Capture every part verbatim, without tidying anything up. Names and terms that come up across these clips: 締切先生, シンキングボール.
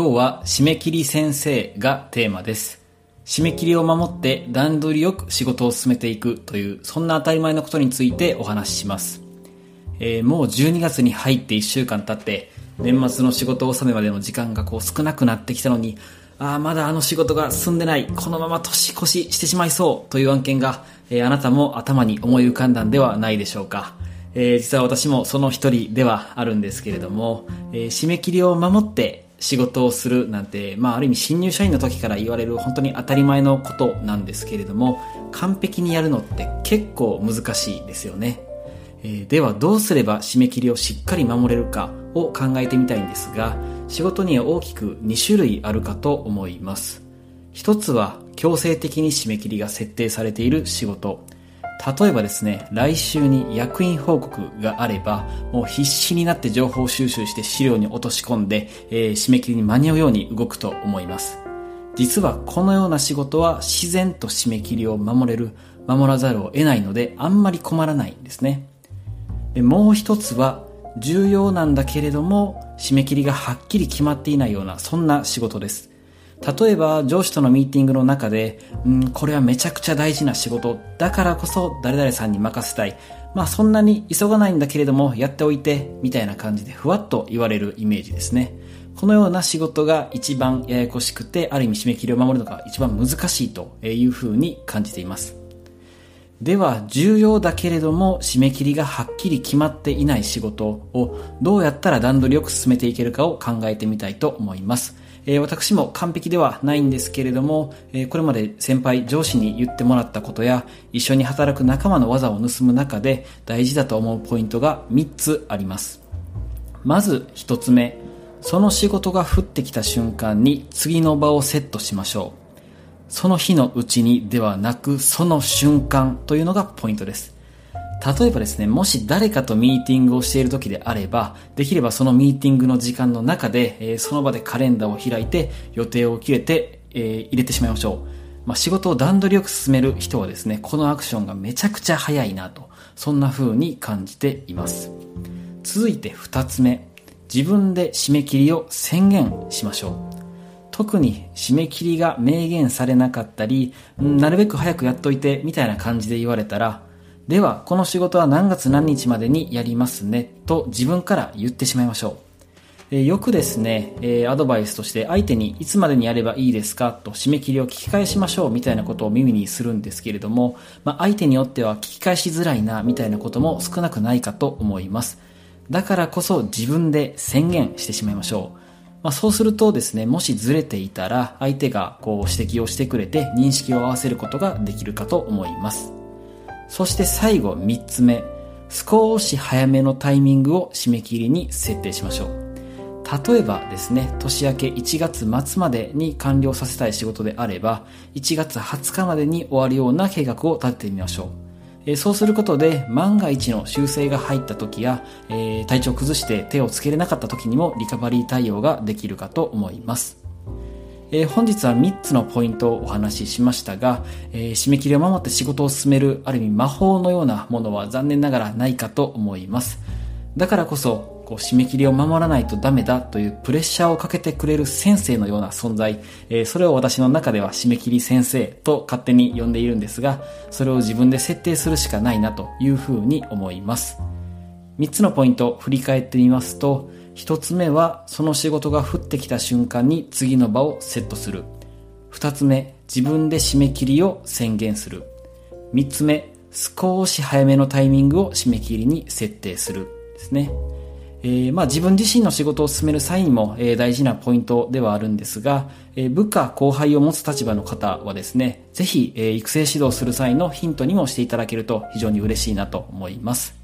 今日は締め切り先生がテーマです。締め切りを守って段取りよく仕事を進めていくという、そんな当たり前のことについてお話しします。えー、もうじゅうにがつに入っていっしゅうかん経って、年末の仕事納めまでの時間がこう少なくなってきたのに、ああまだあの仕事が進んでない、このまま年越ししてしまいそうという案件が、えー、あなたも頭に思い浮かんだんではないでしょうか。えー、実は私もその一人ではあるんですけれども、えー、締め切りを守って仕事をするなんて、まあある意味新入社員の時から言われる本当に当たり前のことなんですけれども、完璧にやるのって結構難しいですよね。えー、ではどうすれば締め切りをしっかり守れるかを考えてみたいんですが、仕事には大きくにしゅるいあるかと思います。一つは強制的に締め切りが設定されている仕事。例えばですね、来週に役員報告があれば、もう必死になって情報収集して資料に落とし込んで、えー、締め切りに間に合うように動くと思います。実はこのような仕事は自然と締め切りを守れる、守らざるを得ないので、あんまり困らないんですね。で、もう一つは重要なんだけれども締め切りがはっきり決まっていないような、そんな仕事です。例えば上司とのミーティングの中で、うん、これはめちゃくちゃ大事な仕事だからこそ誰々さんに任せたい、まあそんなに急がないんだけれどもやっておいて、みたいな感じでふわっと言われるイメージですね。このような仕事が一番ややこしくて、ある意味締め切りを守るのが一番難しいというふうに感じています。では重要だけれども締め切りがはっきり決まっていない仕事を、どうやったら段取りよく進めていけるかを考えてみたいと思います。えー、私も完璧ではないんですけれども、えー、これまで先輩上司に言ってもらったことや、一緒に働く仲間の技を盗む中で大事だと思うポイントがみっつあります。まずひとつめ、その仕事が降ってきた瞬間に次の場をセットしましょう。その日のうちにではなく、その瞬間というのがポイントです。例えばですね、もし誰かとミーティングをしている時であれば、できればそのミーティングの時間の中で、えー、その場でカレンダーを開いて予定を決めて、えー、入れてしまいましょう。まあ、仕事を段取りよく進める人はですね、このアクションがめちゃくちゃ早いなと、そんな風に感じています。続いてふたつめ、自分で締め切りを宣言しましょう。特に締め切りが明言されなかったり、なるべく早くやっといてみたいな感じで言われたら、ではこの仕事は何月何日までにやりますねと自分から言ってしまいましょう。えー、よくですね、えー、アドバイスとして相手にいつまでにやればいいですかと締め切りを聞き返しましょうみたいなことを耳にするんですけれども、まあ、相手によっては聞き返しづらいなみたいなことも少なくないかと思います。だからこそ自分で宣言してしまいましょう。まあ、そうするとですね、もしずれていたら相手がこう指摘をしてくれて認識を合わせることができるかと思います。そして最後みっつめ、少し早めのタイミングを締め切りに設定しましょう。例えばですね、年明けいちがつ末までに完了させたい仕事であれば、いちがつはつかまでに終わるような計画を立ててみましょう。そうすることで、万が一の修正が入った時や、えー、体調崩して手をつけれなかった時にもリカバリー対応ができるかと思います。えー、本日はみっつのポイントをお話ししましたが、えー、締め切りを守って仕事を進める、ある意味魔法のようなものは残念ながらないかと思います。だからこそ、こう締め切りを守らないとダメだというプレッシャーをかけてくれる先生のような存在、えー、それを私の中では締め切り先生と勝手に呼んでいるんですが、それを自分で設定するしかないなというふうに思います。みっつのポイントを振り返ってみますと、ひとつめはその仕事が降ってきた瞬間に次の場をセットする。ふたつめ、自分で締め切りを宣言する。みっつめ、少し早めのタイミングを締め切りに設定するですね。えー、まあ自分自身の仕事を進める際にも、えー、大事なポイントではあるんですが、えー、部下後輩を持つ立場の方はですね、ぜひ、えー、育成指導する際のヒントにもしていただけると非常に嬉しいなと思います。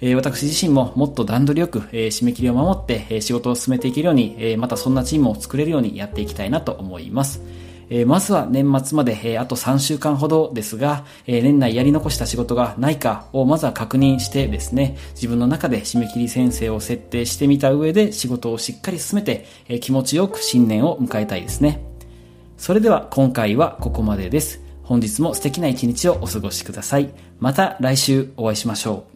えー、私自身ももっと段取りよく、えー、締め切りを守って、えー、仕事を進めていけるように、えー、またそんなチームを作れるようにやっていきたいなと思います。えー、まずは年末まで、えー、あとさんしゅうかんほどですが、えー、年内やり残した仕事がないかをまずは確認してですね、自分の中で締め切り先生を設定してみた上で仕事をしっかり進めて、えー、気持ちよく新年を迎えたいですね。それでは今回はここまでです。本日も素敵な一日をお過ごしください。また来週お会いしましょう。